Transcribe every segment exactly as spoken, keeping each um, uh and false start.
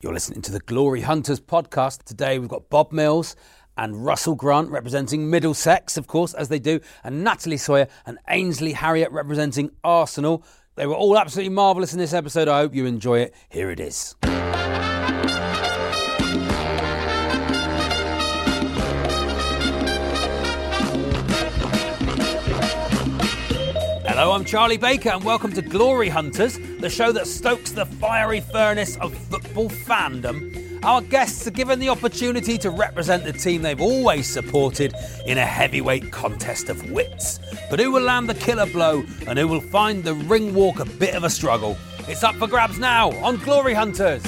You're listening to the Glory Hunters podcast. Today we've got Bob Mills and Russell Grant representing Middlesex, of course, as they do, and Natalie Sawyer and Ainsley Harriott representing Arsenal. They were all absolutely marvellous in this episode. I hope you enjoy it. Here it is. Hello, I'm Charlie Baker and welcome to Glory Hunters, the show that stokes the fiery furnace of football fandom. Our guests are given the opportunity to represent the team they've always supported in a heavyweight contest of wits. But who will land the killer blow and who will find the ring walk a bit of a struggle? It's up for grabs now on Glory Hunters.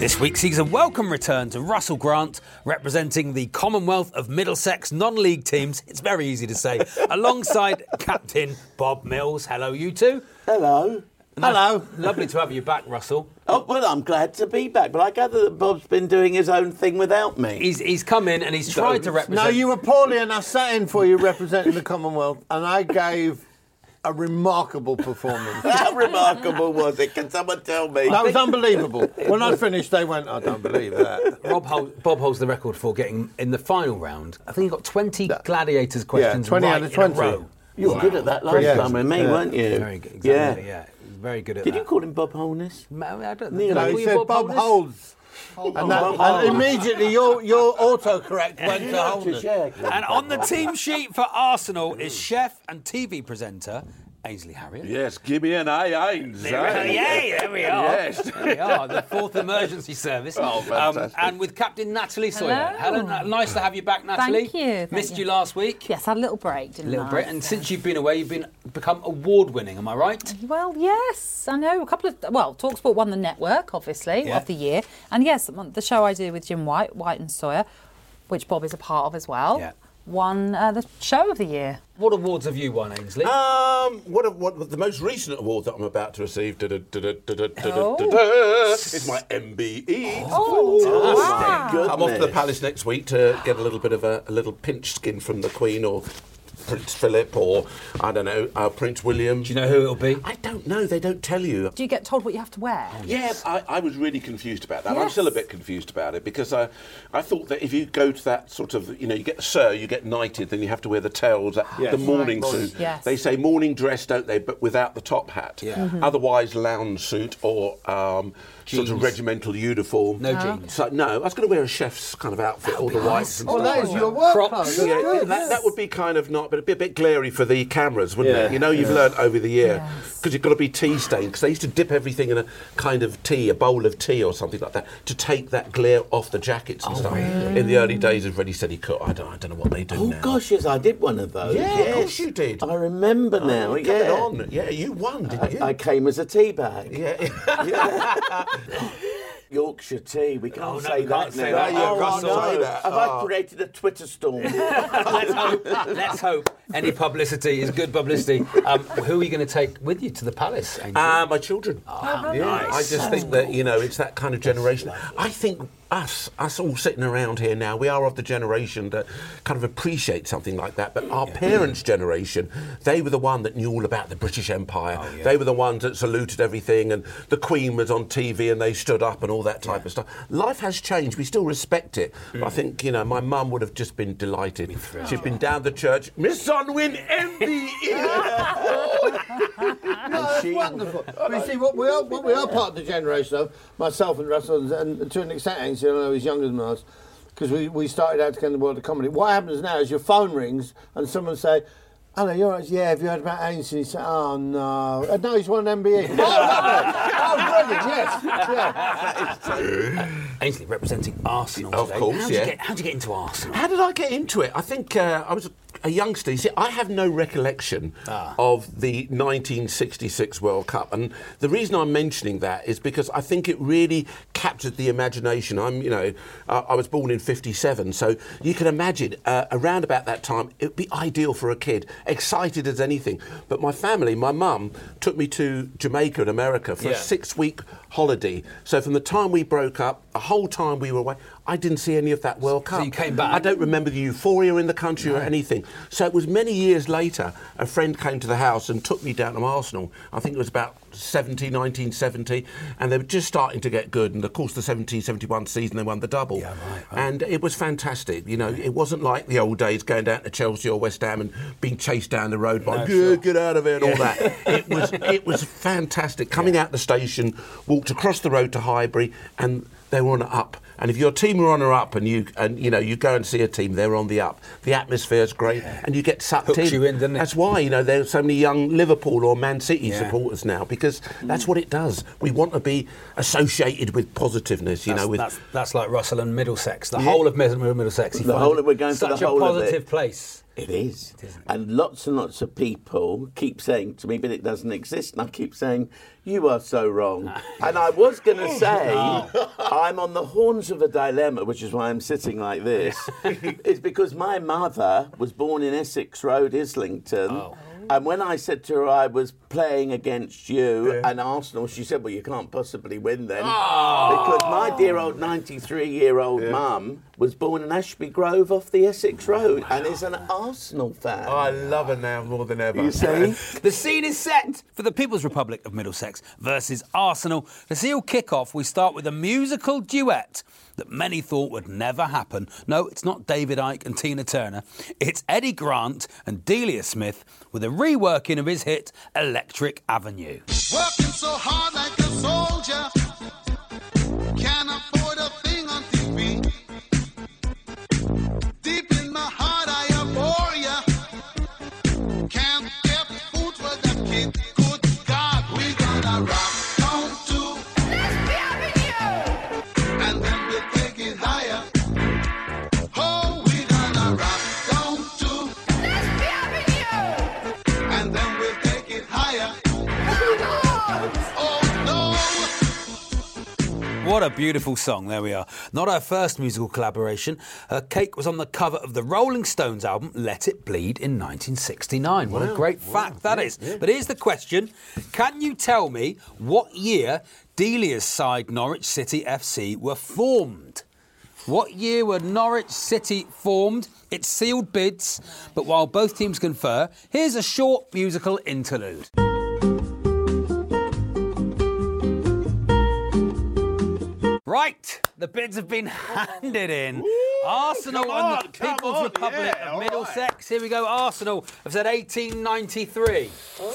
This week sees a welcome return to Russell Grant, representing the Commonwealth of Middlesex non-league teams. It's very easy to say. Alongside Captain Bob Mills. Hello, you two. Hello. Nice. Hello. Lovely to have you back, Russell. Oh, well, I'm glad to be back, but I gather that Bob's been doing his own thing without me. He's he's come in and he's so, tried to represent... No, you were poorly and I sat in for you representing the Commonwealth, and I gave... a remarkable performance. How remarkable was it? Can someone tell me? That was unbelievable. When I finished, they went, I don't believe that. Rob hold, Bob holds the record for getting in the final round. I think he got twenty no. gladiators questions yeah, twenty right out of twenty. In a row. You were wow. good at that last yeah. time with me, yeah. weren't you? Very good. Exactly, yeah. yeah. Very good at Did that. Did you call him Bob Holness? No, I don't think no, he said Bob, Bob Holds. And, oh, that, oh, and immediately your your autocorrect went to Holden. And on the team sheet for Arsenal is chef and T V presenter Ainsley Harriott. Yes, give me an A, Ains. There, yeah, there we are. Yes. There we are, the fourth emergency service. Oh, fantastic. Um, and with Captain Natalie Sawyer. Hello. Hello. Nice to have you back, Natalie. Thank you. Thank Missed you. you last week. Yes, I had a little break, didn't I? A little I? break. And yeah. since you've been away, you've been become award-winning, am I right? Well, yes. I know a couple of... Well, TalkSport won the network, obviously, yeah. of the year. And yes, the show I do with Jim White, White and Sawyer, which Bob is a part of as well. Yeah. Won uh, the show of the year. What awards have you won, Ainsley? Um, what, what the most recent award that I'm about to receive da, da, da, da, da, oh. da, da, is my M B E. Oh, oh wow. I'm off to the palace next week to get a little bit of a, a little pinch skin from the Queen or Prince Philip or, I don't know, uh, Prince William. Do you know who it'll be? I don't know. They don't tell you. Do you get told what you have to wear? Yeah, I, I was really confused about that. Yes. I'm still a bit confused about it because I I thought that if you go to that sort of, you know, you get sir, you get knighted, then you have to wear the tails, yes. the morning right. suit. Yes. They say morning dress, don't they, but without the top hat. Yeah. Mm-hmm. Otherwise, lounge suit or... Um, Jeans. Sort of regimental uniform. No oh. jeans. So, no, I was going to wear a chef's kind of outfit, all the whites. Nice. Oh, that is your work. Crops. Yeah, yes. that, that would be kind of not, but it'd be a bit glary for the cameras, wouldn't yeah. it? You know, you've yes. learnt over the year because yes. you've got to be tea stained because they used to dip everything in a kind of tea, a bowl of tea or something like that, to take that glare off the jackets and oh, stuff. Really? In the early days of Ready Steady Cook, I don't, I don't know what they do. Oh now. gosh, yes, I did one of those. Yeah, yes. of course you did. I remember oh, now. You yeah, on. yeah, you won, didn't I, you? I came as a tea bag. Yeah. yeah. Yorkshire Tea, we can't oh, no, say that now. That. Oh, oh, no. Have oh. I created a Twitter storm? let's, hope, let's hope any publicity is good publicity. Um, who are you going to take with you to the palace, Angel? Uh, my children. Oh, oh, nice. Nice. I just so think that, you know, it's that kind of generation. I think us, us all sitting around here now, we are of the generation that kind of appreciate something like that, but our yeah. parents' generation, they were the one that knew all about the British Empire. Oh, yeah. They were the ones that saluted everything, and the Queen was on T V and they stood up and all that type yeah. of stuff. Life has changed. We still respect it. Mm. But I think, you know, my mum would have just been delighted. Been She'd been down the church. Miss Unwin, M B E! No, that's wonderful. But you see, what we are, what we are part of the generation of, myself and Russell, and to an extent, Ainsley, I know he's younger than us, because we, we started out to go in the world of comedy. What happens now is your phone rings and someone say, hello, you're right. Yeah, have you heard about Ainsley? Say, oh, no. Uh, no, he's won an M B E. Oh, lovely. Oh, brilliant, yes. Yeah. That is true. Ainsley representing Arsenal today. Of course, how yeah. Did you get, how did you get into Arsenal? How did I get into it? I think uh, I was... A- A youngster, you see, I have no recollection ah. of the nineteen sixty-six World Cup, and the reason I'm mentioning that is because I think it really captured the imagination. I'm, you know, uh, I was born in fifty-seven, so you can imagine uh, around about that time, it would be ideal for a kid, excited as anything. But my family, my mum, took me to Jamaica and America for yeah. a six-week holiday. So from the time we broke up, the whole time we were away, I didn't see any of that World Cup. So you came back. I don't remember the euphoria in the country no. or anything. So it was many years later, a friend came to the house and took me down to Arsenal. I think it was about seventy, nineteen seventy, and they were just starting to get good. And of course, the seventy, seventy-one season, they won the double. Yeah, right, right. And it was fantastic. You know, it wasn't like the old days going down to Chelsea or West Ham and being chased down the road by, no, sure. get out of here and yeah. all that. It was, it was fantastic. Coming yeah. out the station, walked across the road to Highbury, and they were on an up. And if your team were on or up, and you and you know you go and see a team, they're on the up. The atmosphere's great, yeah. and you get sucked Hooks in. You in doesn't it? That's why you know there's so many young Liverpool or Man City yeah. supporters now, because that's mm. what it does. We want to be associated with positiveness. You that's, know, with that's, that's like Russell and Middlesex. The yeah. whole of Middlesex. The whole of we're going for the whole of it. Such a positive place. It is. It is. And lots and lots of people keep saying to me, but it doesn't exist. And I keep saying, you are so wrong. And I was going to say, oh. I'm on the horns of a dilemma, which is why I'm sitting like this. It's because my mother was born in Essex Road, Islington. Oh. And when I said to her I was playing against you yeah. and Arsenal, she said, well, you can't possibly win then. Oh. Because my dear old ninety-three-year-old yeah. mum was born in Ashby Grove off the Essex Road oh, wow. and is an Arsenal fan. Oh, I love her now more than ever. You see? The scene is set for the People's Republic of Middlesex versus Arsenal. The seal kick-off, we start with a musical duet that many thought would never happen. No, it's not David Icke and Tina Turner. It's Eddie Grant and Delia Smith with a reworking of his hit Electric Avenue. Working so hard like a soldier, can't afford a thing on T V. Deep in my heart I abhor ya, can't get food for that kid. Good God, we gonna rock. What a beautiful song, there we are. Not her first musical collaboration. Her cake was on the cover of the Rolling Stones album Let It Bleed in nineteen sixty-nine. What wow, a great wow, fact that yeah, is. Yeah. But here's the question. Can you tell me what year Delia's side Norwich City F C were formed? What year were Norwich City formed? It's sealed bids, but while both teams confer, here's a short musical interlude. Right, the bids have been handed in. Ooh, Arsenal on, and the People's on, Republic yeah, of Middlesex. Right. Here we go, Arsenal have said eighteen ninety-three. Oh.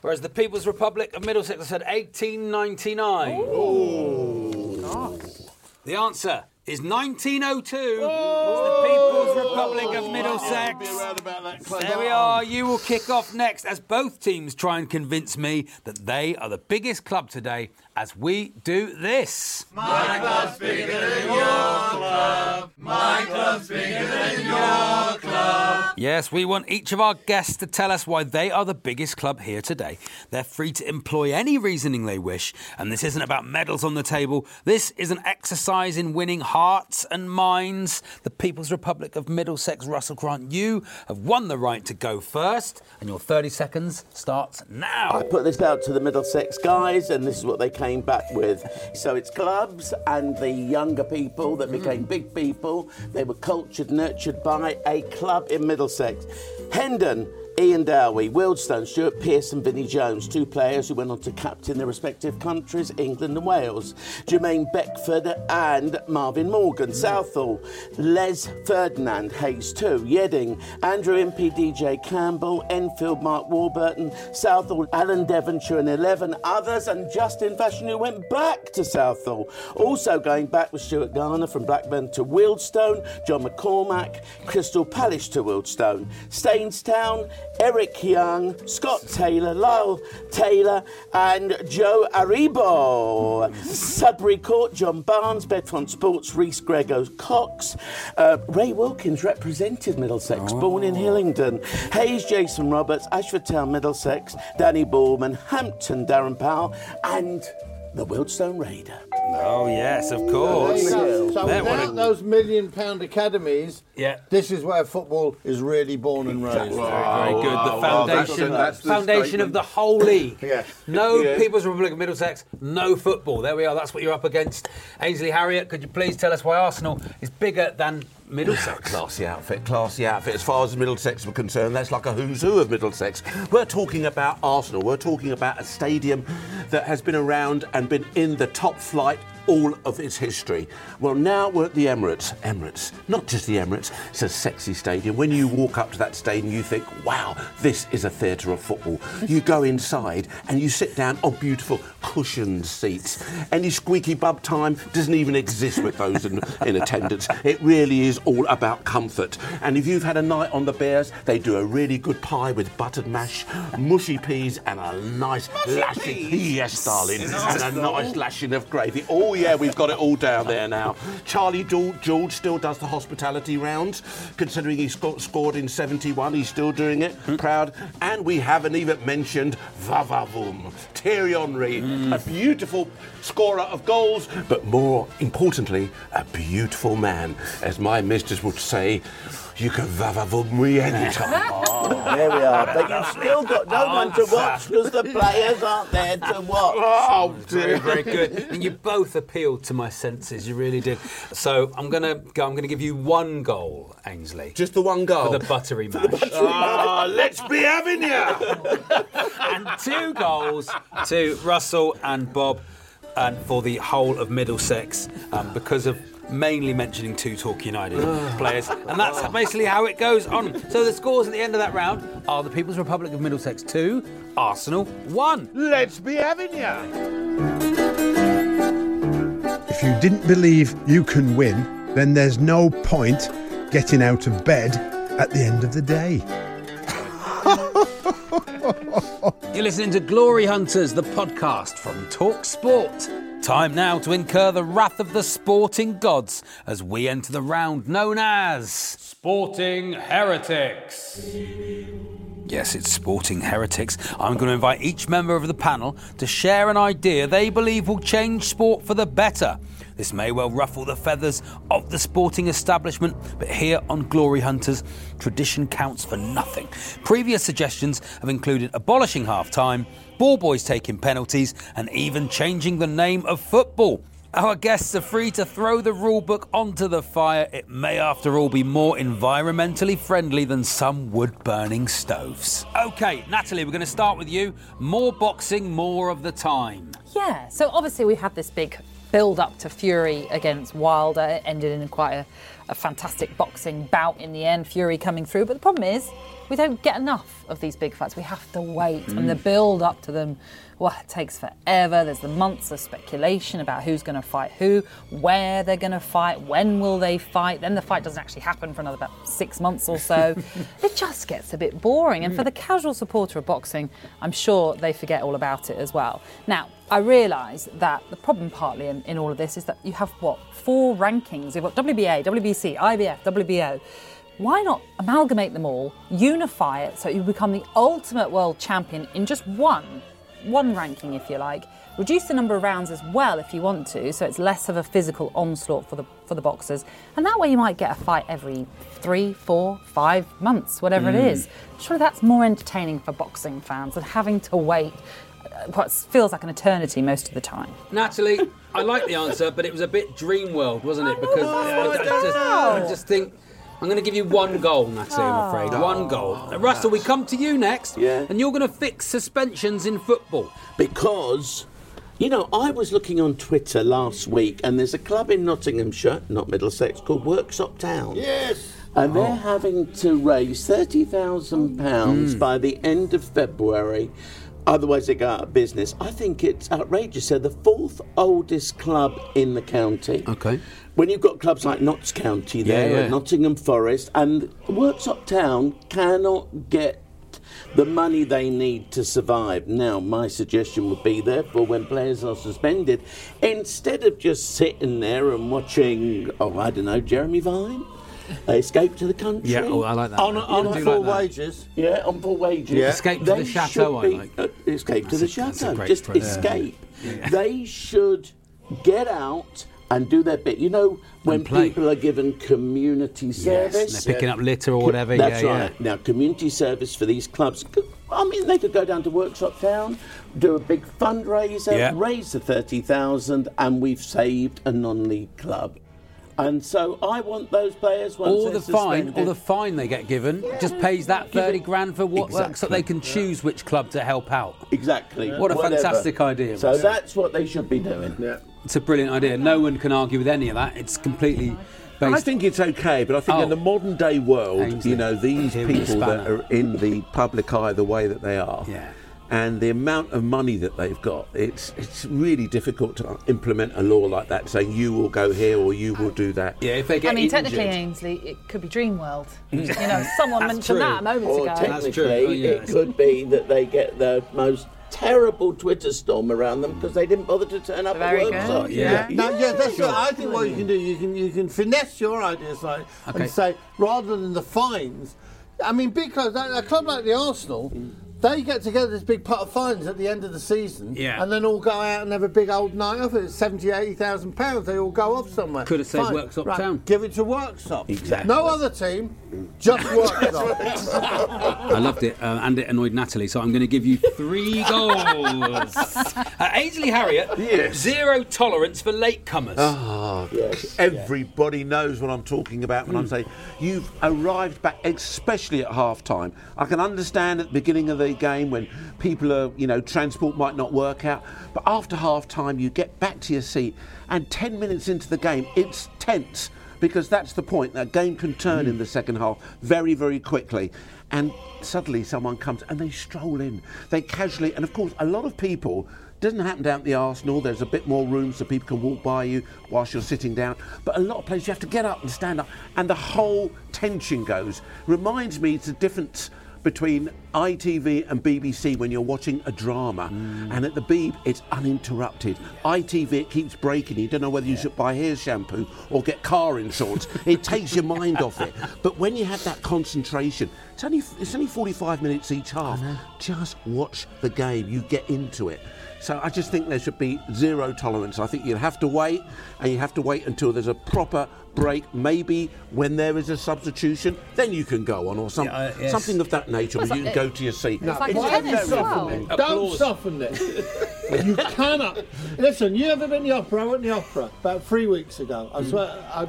Whereas the People's Republic of Middlesex have said eighteen ninety-nine. Ooh. Oh. The answer is nineteen oh two. Oh. It's the People's Republic oh. of Middlesex. Oh, about that close there on. We are. You will kick off next as both teams try and convince me that they are the biggest club today as we do this. My club's bigger than your club. My club's bigger than your club. Yes, we want each of our guests to tell us why they are the biggest club here today. They're free to employ any reasoning they wish, and this isn't about medals on the table. This is an exercise in winning hearts and minds. The People's Republic of Middlesex, Russell Grant. You have won the right to go first, and your thirty seconds starts now. I put this out to the Middlesex guys, and this is what they came back with. So it's clubs and the younger people that became mm. big people. They were cultured, nurtured by a club in Middlesex. Hendon, Ian Dowie, Wealdstone, Stuart Pearce and Vinnie Jones, two players who went on to captain their respective countries, England and Wales. Jermaine Beckford and Marvin Morgan, Southall, Les Ferdinand, Hayes two, Yedding, Andrew M P, D J Campbell, Enfield, Mark Warburton, Southall, Alan Devonshire and eleven others, and Justin Fashion, who went back to Southall. Also going back was Stuart Garner from Blackburn to Wealdstone, John McCormack, Crystal Palace to Wealdstone, Stainstown, Eric Young, Scott Taylor, Lyle Taylor and Joe Aribo. Sudbury Court, John Barnes, Bedfont Sports, Rhys Grego Cox. Uh, Ray Wilkins represented Middlesex, oh. born in Hillingdon. Hayes, Jason Roberts, Ashford Town, Middlesex, Danny Borman, Hampton, Darren Powell and the Wealdstone Raider. Oh, yes, of course. So, so without those million-pound academies, yeah. this is where football is really born and raised. Wow, very, very good. Wow, the foundation, wow, that's, that's foundation the of the whole league. yes. No yeah. People's Republic of Middlesex, no football. There we are. That's what you're up against. Ainsley Harriott, could you please tell us why Arsenal is bigger than Middlesex? Classy outfit, classy outfit. As far as Middlesex were concerned, that's like a who's who of Middlesex. We're talking about Arsenal. We're talking about a stadium that has been around and been in the top flight all of its history. Well, now we're at the Emirates. Emirates, not just the Emirates, it's a sexy stadium. When you walk up to that stadium, you think, wow, this is a theatre of football. You go inside and you sit down on beautiful cushioned seats. Any squeaky bub time doesn't even exist with those in, in attendance. It really is all about comfort. And if you've had a night on the Bears, they do a really good pie with buttered mash, mushy peas and a nice mushy lashing. Peas. Yes, darling. And a nice lashing of gravy. All yeah, we've got it all down there now. Charlie George still does the hospitality rounds. Considering he sco- scored in seventy-one, he's still doing it. Mm. Proud. And we haven't even mentioned Vavavoom. Thierry Henry, mm. a beautiful scorer of goals, but more importantly, a beautiful man. As my mistress would say, you can Vavavoom me any time. Oh, there we are. But you've still got no one to watch because the players aren't there to watch. Oh, dear. Very, very good. And you both appealed to my senses. You really did. So I'm going to go. I'm going to give you one goal, Ainsley. Just the one goal? For the buttery mash. The buttery oh, mash. Let's be having you. And two goals to Russell and Bob and for the whole of Middlesex um, because of mainly mentioning two Talk United players. And that's basically how it goes on. So the scores at the end of that round are the People's Republic of Middlesex two, Arsenal one. Let's be having you. If you didn't believe you can win, then there's no point getting out of bed at the end of the day. You're listening to Glory Hunters, the podcast from TalkSport. Time now to incur the wrath of the sporting gods as we enter the round known as... Sporting Heretics. Yes, it's Sporting Heretics. I'm going to invite each member of the panel to share an idea they believe will change sport for the better. This may well ruffle the feathers of the sporting establishment, but here on Glory Hunters, tradition counts for nothing. Previous suggestions have included abolishing half-time, ball boys taking penalties, and even changing the name of football. Our guests are free to throw the rulebook onto the fire. It may, after all, be more environmentally friendly than some wood-burning stoves. OK, Natalie, we're going to start with you. More boxing, more of the time. Yeah, so obviously we had this big build-up to Fury against Wilder. It ended in quite a, a fantastic boxing bout in the end, Fury coming through. But the problem is, we don't get enough of these big fights. We have to wait. Mm. And the build-up to them, well, it takes forever. There's the months of speculation about who's going to fight who, where they're going to fight, when will they fight. Then the fight doesn't actually happen for another about six months or so. It just gets a bit boring. And for the casual supporter of boxing, I'm sure they forget all about it as well. Now, I realise that the problem partly in, in all of this is that you have, what, four rankings. You've got W B A, W B C, I B F, W B O. Why not amalgamate them all, unify it so you become the ultimate world champion in just one one ranking, if you like. Reduce the number of rounds as well if you want to, so it's less of a physical onslaught for the for the boxers. And that way you might get a fight every three, four, five months, whatever mm. it is. Surely that's more entertaining for boxing fans than having to wait what feels like an eternity most of the time. Natalie, I like the answer, but it was a bit dream world, wasn't it? Because oh, I, I, I, just, I just think... I'm going to give you one goal, Natalie, I'm afraid. Oh, one goal. Oh, Russell, we come to you next, yeah. and you're going to fix suspensions in football. Because, you know, I was looking on Twitter last week, and there's a club in Nottinghamshire, not Middlesex, called Worksop Town. Yes! And oh. they're having to raise thirty thousand pounds mm. by the end of February. Otherwise, they go out of business. I think it's outrageous. They're the fourth oldest club in the county. Okay. When you've got clubs like Notts County there, yeah, yeah. Nottingham Forest, and Worksop Town cannot get the money they need to survive. Now, my suggestion would be, therefore, when players are suspended, instead of just sitting there and watching, oh, I don't know, Jeremy Vine? Escape to the country. Yeah, oh, I like that. On, on, on full like wages. Yeah, on full wages. Yeah. Escape to they the chateau, be, I like. Uh, escape that's to the a, chateau. Just prayer. Escape. Yeah. They should get out and do their bit. You know, when people are given community service. Yes, they're picking yeah. up litter or whatever. That's yeah, right. Yeah. Now, community service for these clubs. I mean, they could go down to Worksop Town, do a big fundraiser, yeah. raise the thirty thousand pounds, and we've saved a non-league club. And so I want those players once or the fine, or the fine they get given yeah. just pays that thirty grand for what exactly. works, so they can choose yeah. which club to help out. Exactly. What a Whatever. fantastic idea! So yeah. that's what they should be doing. Yeah. It's a brilliant idea. No one can argue with any of that. It's completely. Based. I think it's okay, but I think oh. in the modern day world, Ainsley. you know, these Here people that are in the public eye the way that they are. Yeah. And the amount of money that they've got, it's it's really difficult to implement a law like that, saying you will go here or you will do that. Yeah, if they get I mean, injured. Technically, Ainsley, it could be Dream World. You know, someone mentioned true. that a moment or ago. Technically, That's true. Oh, yeah. it could be that they get the most terrible Twitter storm around them because they didn't bother to turn up Very at work. Yeah. yeah, no, yeah, that's sure. right. I think what you can do, you can you can finesse your ideas like okay. and say rather than the fines. I mean, because a club like the Arsenal. Mm. They get together this big pot of fines at the end of the season yeah. and then all go out and have a big old night off. It's seventy thousand, eighty thousand pounds. They all go off somewhere. Could have said Worksop right. Town. Give it to Worksop. Exactly. No other team, just Worksop. I loved it uh, and it annoyed Natalie, so I'm going to give you three goals. uh, Ainsley Harriott, yes. zero tolerance for latecomers. Oh, yes. Everybody yeah. knows what I'm talking about when mm. I'm saying you've arrived back, especially at half-time. I can understand at the beginning of the game when people are, you know, transport might not work out, but after half time you get back to your seat and ten minutes into the game it's tense because that's the point. That game can turn mm. in the second half very, very quickly, and suddenly someone comes and they stroll in, they casually, and of course a lot of people, doesn't happen down at the Arsenal, there's a bit more room so people can walk by you whilst you're sitting down, but a lot of places you have to get up and stand up and the whole tension goes. Reminds me, it's a difference between I T V and B B C when you're watching a drama, mm. and at the Beeb it's uninterrupted. I T V, it keeps breaking. You don't know whether you yeah. should buy hair shampoo or get car insurance. It takes your mind off it. But when you have that concentration, it's only it's only forty-five minutes each half. Just watch the game. You get into it. So I just think there should be zero tolerance. I think you'll have to wait, and you have to wait until there's a proper break. Maybe when there is a substitution, then you can go on, or some, yeah, uh, yes. something of that nature. Well, where you like, can go to your seat. No, like it's well. Don't soften it. You cannot. Listen, you ever been to the opera? I went to the opera about three weeks ago. I mm. swear, I,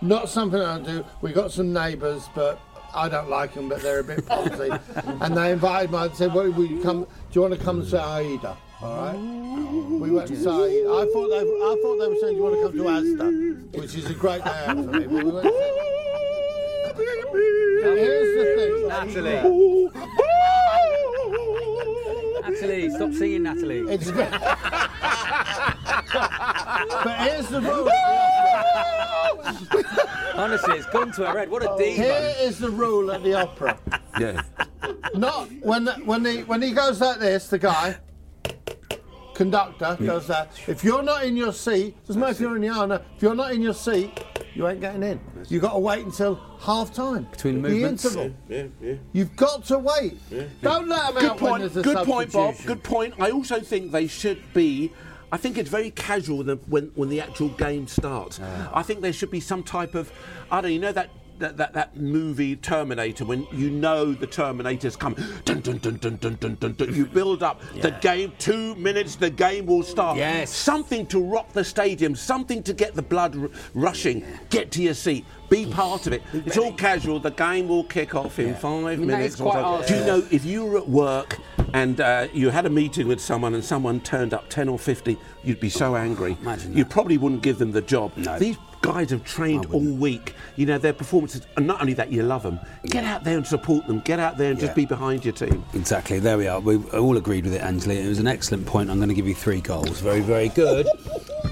not something I do. We got some neighbours, but I don't like them, but they're a bit palsy. And they invited me and said, well, will you come? Do you want to come and see Aida? All right. Oh. We went to say. I thought they. I thought they were saying you want to come to Asda, which is a great day out for me. We went to... Now here's the thing, Natalie. Natalie, stop singing, Natalie. It's... But here's the rule. Honestly, it's gone to her head. What a oh, diva. Here is the rule at the opera. Yeah. Not when the, when he when he goes like this, the guy. Conductor goes that. If you're not in your seat, doesn't matter if you're in the honour, if you're not in your seat, You ain't getting in. You've got to wait until half time. Between the movements. The interval. Yeah, yeah, yeah. You've got to wait. Yeah, yeah. Don't let them out. Good point, when good point, Bob. Good point. I also think they should be. I think it's very casual when when the actual game starts. Oh. I think there should be some type of. I don't know, you know that. That, that that movie Terminator, when you know the Terminator's coming, dun, dun, dun, dun, dun, dun, dun, dun, you build up yeah. the game, two minutes, the game will start. Yes. Something to rock the stadium, something to get the blood r- rushing, yeah. get to your seat, be part of it. It's all casual, the game will kick off in yeah. five minutes. Or so. Do you know, if you were at work and uh, you had a meeting with someone and someone turned up ten or fifty, you'd be so angry. Imagine that. You probably wouldn't give them the job. No. These guys have trained all week. You know, their performances, and not only that, you love them. Get out there and support them. Get out there and yeah. just be behind your team. Exactly, there we are. We all agreed with it, Ainsley. It was an excellent point. I'm going to give you three goals. Very, very good.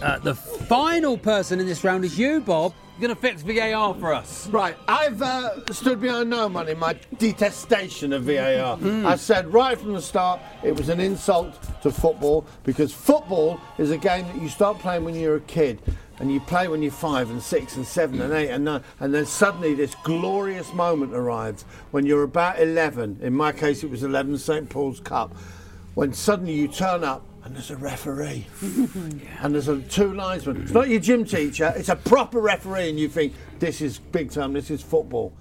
Uh, the final person in this round is you, Bob. You're going to fix V A R for us. Right, I've uh, stood behind no man in my detestation of V A R. Mm. I said right from the start it was an insult to football, because football is a game that you start playing when you're a kid. And you play when you're five and six and seven and eight and nine, and then suddenly this glorious moment arrives when you're about eleven. In my case, it was eleven Saint Paul's Cup. When suddenly you turn up and there's a referee yeah. and there's a two linesmen. It's not your gym teacher, it's a proper referee, and you think, this is big time, this is football.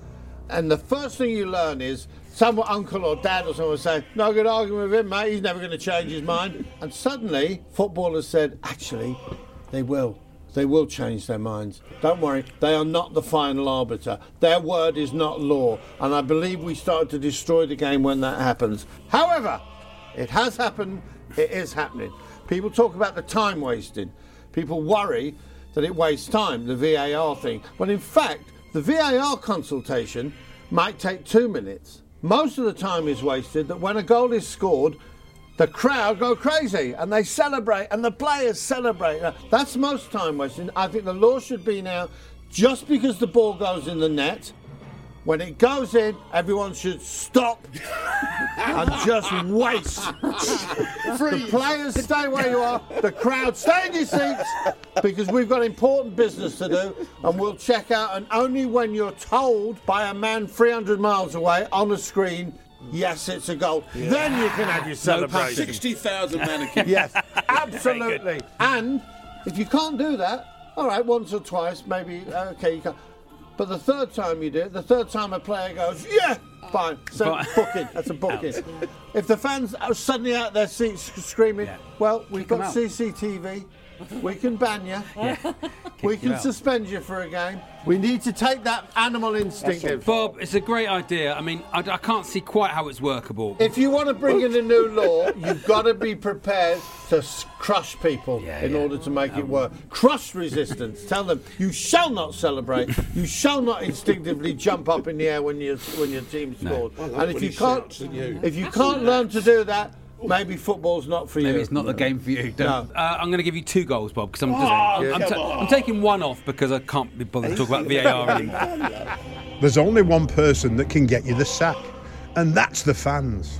And the first thing you learn is some uncle or dad or someone say, no good arguing with him, mate, he's never going to change his mind. And suddenly, footballers said, actually, they will. They will change their minds. Don't worry, they are not the final arbiter. Their word is not law. And I believe we started to destroy the game when that happens. However, it has happened, it is happening. People talk about the time wasted. People worry that it wastes time, the V A R thing. When in fact, the V A R consultation might take two minutes. Most of the time is wasted that when a goal is scored, the crowd go crazy and they celebrate and the players celebrate. That's most time wasting. I think the law should be now, just because the ball goes in the net, when it goes in, everyone should stop and just waste. The players stay where you are, the crowd stay in your seats, because we've got important business to do, and we'll check out, and only when you're told by a man three hundred miles away on a screen, yes, it's a goal. Yeah. Then you can have your celebration. No, sixty thousand mannequins. Yes, absolutely. And if you can't do that, all right, once or twice, maybe, okay, you can't. But the third time you do it, the third time a player goes, yeah, fine, so booking. That's a booking. If the fans are suddenly out of their seats screaming, yeah. well, we've Kick got C C T V. We can ban you. Yeah. We can you suspend you for a game. We need to take that animal instinct. Bob, it's a great idea. I mean, I, I can't see quite how it's workable. If you want to bring in a new law, you've got to be prepared to crush people yeah, in yeah. order to make um, it work. Crush resistance. Tell them, you shall not celebrate. You shall not instinctively jump up in the air when, you, when your team scored. No. Well, and if you can't, shouts, you? if you can't learn to do that, maybe football's not for you. Maybe it's not the game for you. Don't. No. Uh, I'm going to give you two goals, Bob, because I'm, oh, I'm, ta- I'm taking one off because I can't be bothered to talk about V A R anymore. There's only one person that can get you the sack, and that's the fans.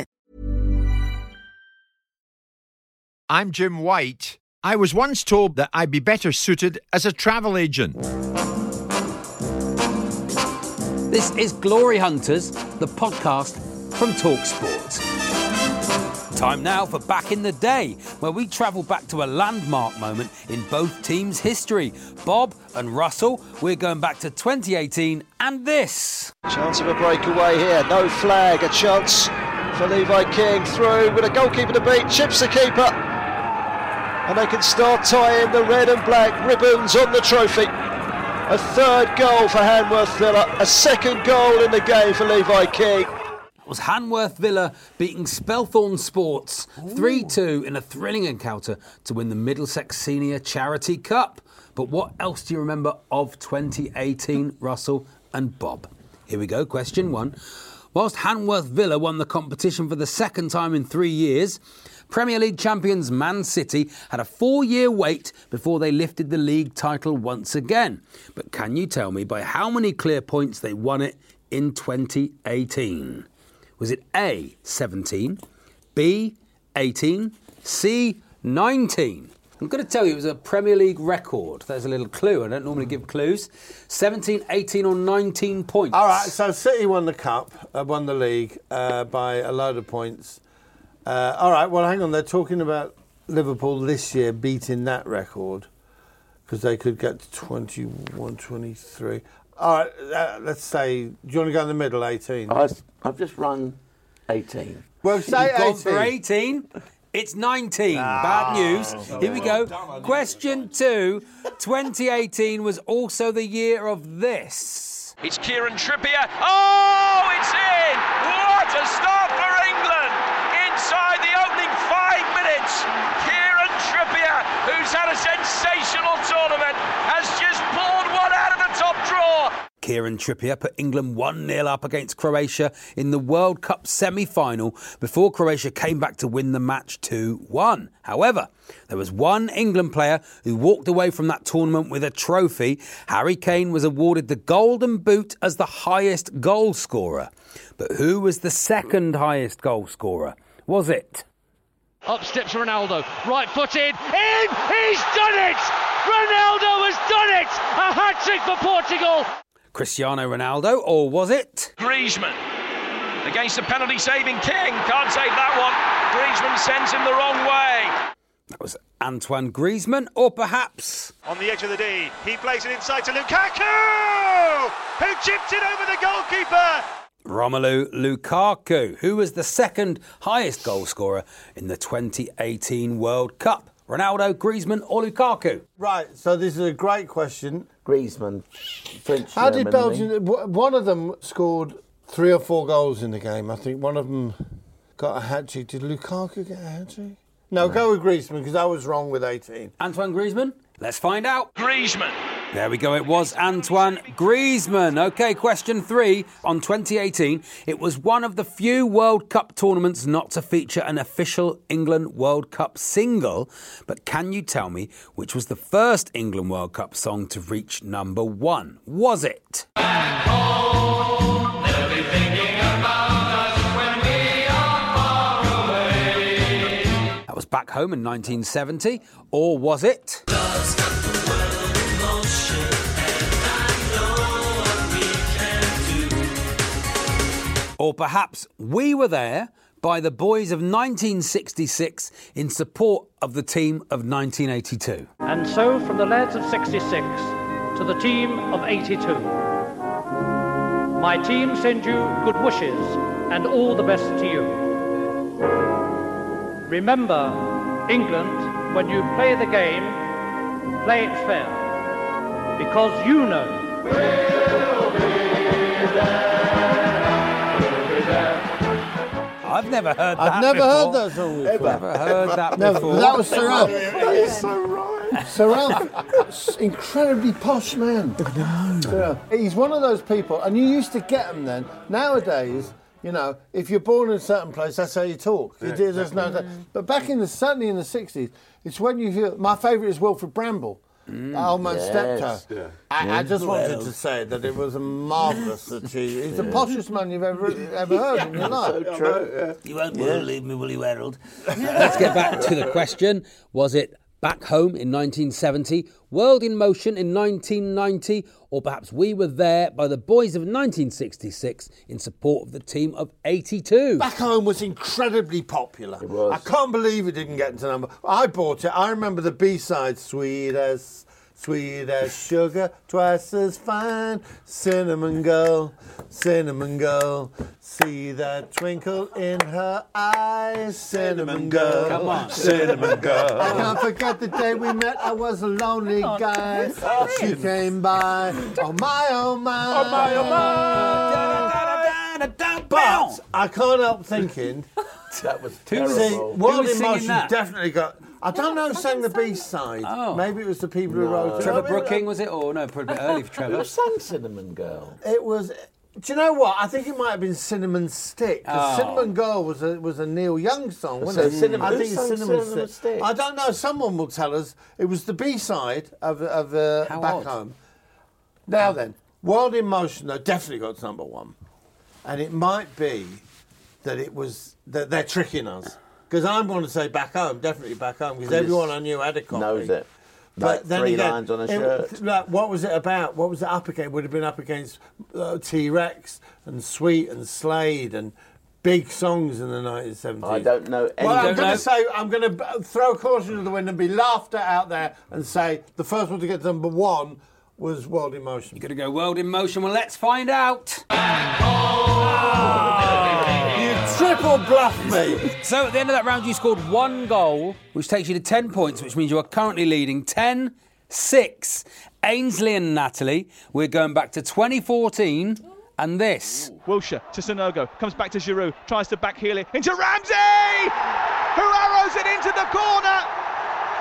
I'm Jim White. I was once told that I'd be better suited as a travel agent. This is Glory Hunters, the podcast from TalkSport. Time now for Back in the Day, where we travel back to a landmark moment in both teams' history. Bob and Russell, we're going back to twenty eighteen and this. Chance of a breakaway here, no flag, a chance for Levi King through with a goalkeeper to beat, chips the keeper. And they can start tying the red and black ribbons on the trophy. A third goal for Hanworth Villa, a second goal in the game for Levi King. It was Hanworth Villa beating Spelthorne Sports three two in a thrilling encounter to win the Middlesex Senior Charity Cup. But what else do you remember of twenty eighteen, Russell and Bob? Here we go, question one. Whilst Hanworth Villa won the competition for the second time in three years, Premier League champions Man City had a four-year wait before they lifted the league title once again. But can you tell me by how many clear points they won it in twenty eighteen? Was it A, seventeen, B, eighteen, C, nineteen? I'm going to tell you it was a Premier League record. There's a little clue. I don't normally give clues. seventeen, eighteen or nineteen points. All right, so City won the Cup, uh, won the league uh, by a load of points. Uh, all right, well, hang on. They're talking about Liverpool this year beating that record because they could get to twenty-one, twenty-three. All right, uh, let's say, do you want to go in the middle, eighteen? I've, I've just run eighteen. Well, say You've eighteen. Gone for eighteen. It's nineteen. Ah, bad news. Here we go. Question two. twenty eighteen was also the year of this. It's Kieran Trippier. Oh, it's in! What a start for England! Inside the opening five minutes, Kieran Trippier, who's had a sensational tournament, has just pulled one out of the top drawer. Kieran Trippier put England one nil up against Croatia in the World Cup semi-final before Croatia came back to win the match two one. However, there was one England player who walked away from that tournament with a trophy. Harry Kane was awarded the Golden Boot as the highest goal scorer. But who was the second highest goal scorer? Was it? Up steps Ronaldo, right-footed, in! He's done it! Ronaldo has done it! A hat-trick for Portugal! Cristiano Ronaldo, or was it? Griezmann, against the penalty-saving King. Can't save that one. Griezmann sends him the wrong way. That was Antoine Griezmann, or perhaps... On the edge of the D, he plays it inside to Lukaku, who chipped it over the goalkeeper. Romelu Lukaku, who was the second highest goal scorer in the twenty eighteen World Cup. Ronaldo, Griezmann or Lukaku? Right, so this is a great question. Griezmann, French. How did Belgium... One of them scored three or four goals in the game. I think one of them got a hat-trick. Did Lukaku get a hat-trick? No, no, go with Griezmann, because I was wrong with eighteen. Antoine Griezmann? Let's find out. Griezmann. There we go, it was Antoine Griezmann. OK, question three. On twenty eighteen, it was one of the few World Cup tournaments not to feature an official England World Cup single. But can you tell me which was the first England World Cup song to reach number one? Was it? Back home, they'll be thinking about us when we are far away. That was Back Home in nineteen seventy. Or was it? Or perhaps We Were There by the boys of nineteen sixty-six in support of the team of nineteen eighty-two. And so from the lads of sixty-six to the team of eighty-two. My team send you good wishes and all the best to you. Remember, England, when you play the game, play it fair. Because you know... We'll be there. I I've never heard that I've never before. heard that song before. Never heard that before. That was Sir Ralph. That is so right. Sir Ralph, incredibly posh man. No. He's one of those people, and you used to get them then. Nowadays, you know, if you're born in a certain place, that's how you talk. You yeah, do, there's exactly. no, but back in the, certainly in the sixties, it's when you hear, my favourite is Wilfred Bramble. Mm, old man yes. Steptoe. Yeah. I, I just wanted to say that it was a marvellous achievement. He's the poshest man you've ever ever heard in your life. So true. Yeah. You won't yeah. believe me, will you, Harold? Let's get back to the question. Was it Back Home in nineteen seventy, World in Motion in nineteen ninety, or perhaps We Were There by the Boys of nineteen sixty-six in support of the team of eighty-two? Back Home was incredibly popular. It was. I can't believe it didn't get into number. I bought it. I remember the B-side, Sweet as, Sweet as Sugar, Twice as Fine, Cinnamon Girl, Cinnamon Girl, see the twinkle in her eyes, Cinnamon Girl. Come on. Cinnamon Girl. I can't forget the day we met, I was a lonely guy. She came by, oh my, oh my. Oh my, oh my. Da, da, da, da, da, da, but I can't help thinking. That was terrible. See, World in Motion definitely got... I don't know who sang the B-side. Oh. Maybe it was the people no. who wrote... Trevor Brooking, was it? Or no, probably a bit early for Trevor. Who sang Cinnamon Girl? It was... Do you know what? I think it might have been Cinnamon Stick. Oh. Cinnamon Girl was a was a Neil Young song, wasn't so it? Cinnamon, I think it's Cinnamon, Cinnamon Stick. Stick. I don't know. Someone will tell us. It was the B-side of of uh, Back odd. Home. Now um, then, World in Motion though definitely got to number one, and it might be that it was that they're tricking us because I'm going to say Back Home, definitely Back Home, because everyone I knew had a copy. Knows it. Like but then three again, lines on a shirt. It, like, what was it about? What was it up against? Would have been up against uh, T-Rex and Sweet and Slade and big songs in the nineteen seventies. I don't know. Any well, I'm going to say I'm going to throw caution to the wind and be laughed at out there and say the first one to get to number one was World in Motion. You're going to go World in Motion. Well, let's find out. Triple bluff, mate. So at the end of that round, you scored one goal, which takes you to ten points, which means you are currently leading ten six. Ainsley and Natalie, we're going back to twenty fourteen and this. Wilshere to Sanogo, comes back to Giroud, tries to backheel it into Ramsey, who arrows it into the corner.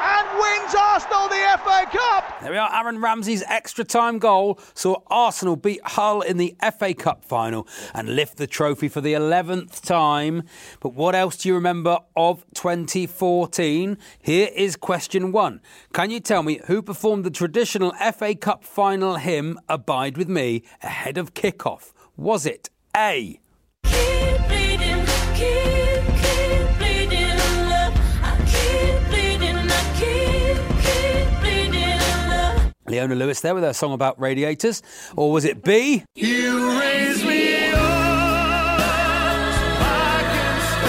And wins Arsenal the F A Cup. There we are. Aaron Ramsey's extra time goal saw Arsenal beat Hull in the F A Cup final and lift the trophy for the eleventh time. But what else do you remember of twenty fourteen? Here is question one. Can you tell me who performed the traditional F A Cup final hymn, Abide With Me, ahead of kickoff? Was it A? Keep bleeding, keep, keep bleeding, love. I keep bleeding. Leona Lewis there with her song about radiators. Or was it B? You raise me up, I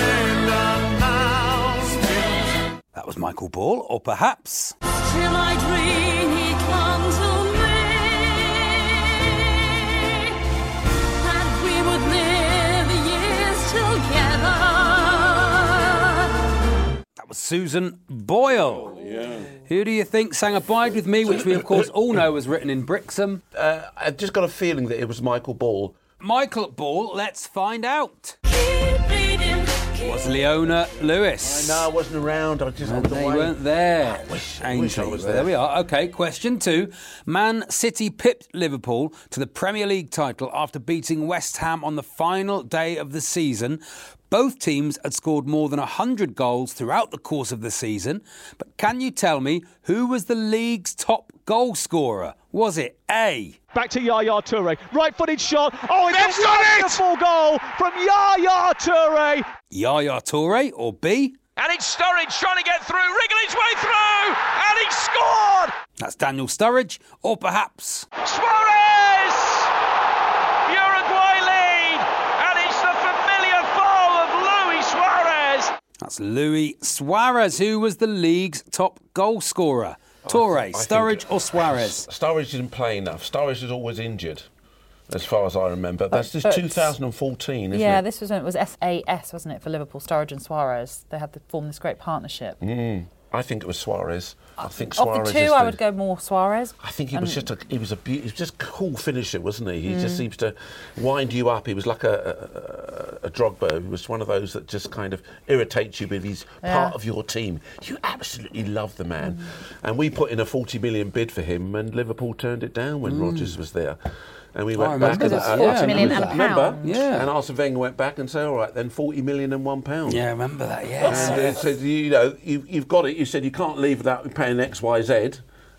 can stand on mountains. That was Michael Ball, or perhaps... Till I dream he clung to me, and we would live years together. That was Susan Boyle. Yeah. Who do you think sang Abide With Me, which we, of course, all know was written in Brixham? Uh, I've just got a feeling that it was Michael Ball. Michael Ball, let's find out. Was Leona Lewis? I know, I wasn't around. I just had the way. You weren't there. I wish, I wish I was there. There we are. OK, question two. Man City pipped Liverpool to the Premier League title after beating West Ham on the final day of the season. Both teams had scored more than one hundred goals throughout the course of the season. But can you tell me who was the league's top goal scorer? Was it A? Back to Yaya Toure. Right-footed shot. Oh, it's a wonderful goal from Yaya Toure. Yaya Toure, or B? And it's Sturridge trying to get through, wriggling his way through, and he scored! That's Daniel Sturridge, or perhaps... Suarez! Uruguay lead, and it's the familiar foul of Luis Suarez. That's Luis Suarez, who was the league's top goal scorer. Toure, Sturridge or Suarez? Sturridge didn't play enough. Sturridge is always injured, as far as I remember. That's just two thousand fourteen, isn't yeah, it? Yeah, this was when it was S A S, wasn't it, for Liverpool, Sturridge and Suarez. They had to form this great partnership. Mm. I think it was Suarez. I think Suarez. Of the two, I would go more Suarez. I think he was just a he was a be- he was just cool finisher, wasn't he? He mm. just seems to wind you up. He was like a a, a Drogba. He was one of those that just kind of irritates you, but he's yeah. part of your team. You absolutely love the man, mm. and we put in a forty million bid for him, and Liverpool turned it down when mm. Rodgers was there. And we went back and remember, yeah. and Arsene Wenger went back and said, "All right, then, forty million and one pound." Yeah, I remember that. Yeah, and it said, you know, you, you've got it. You said you can't leave without paying X, Y, Z,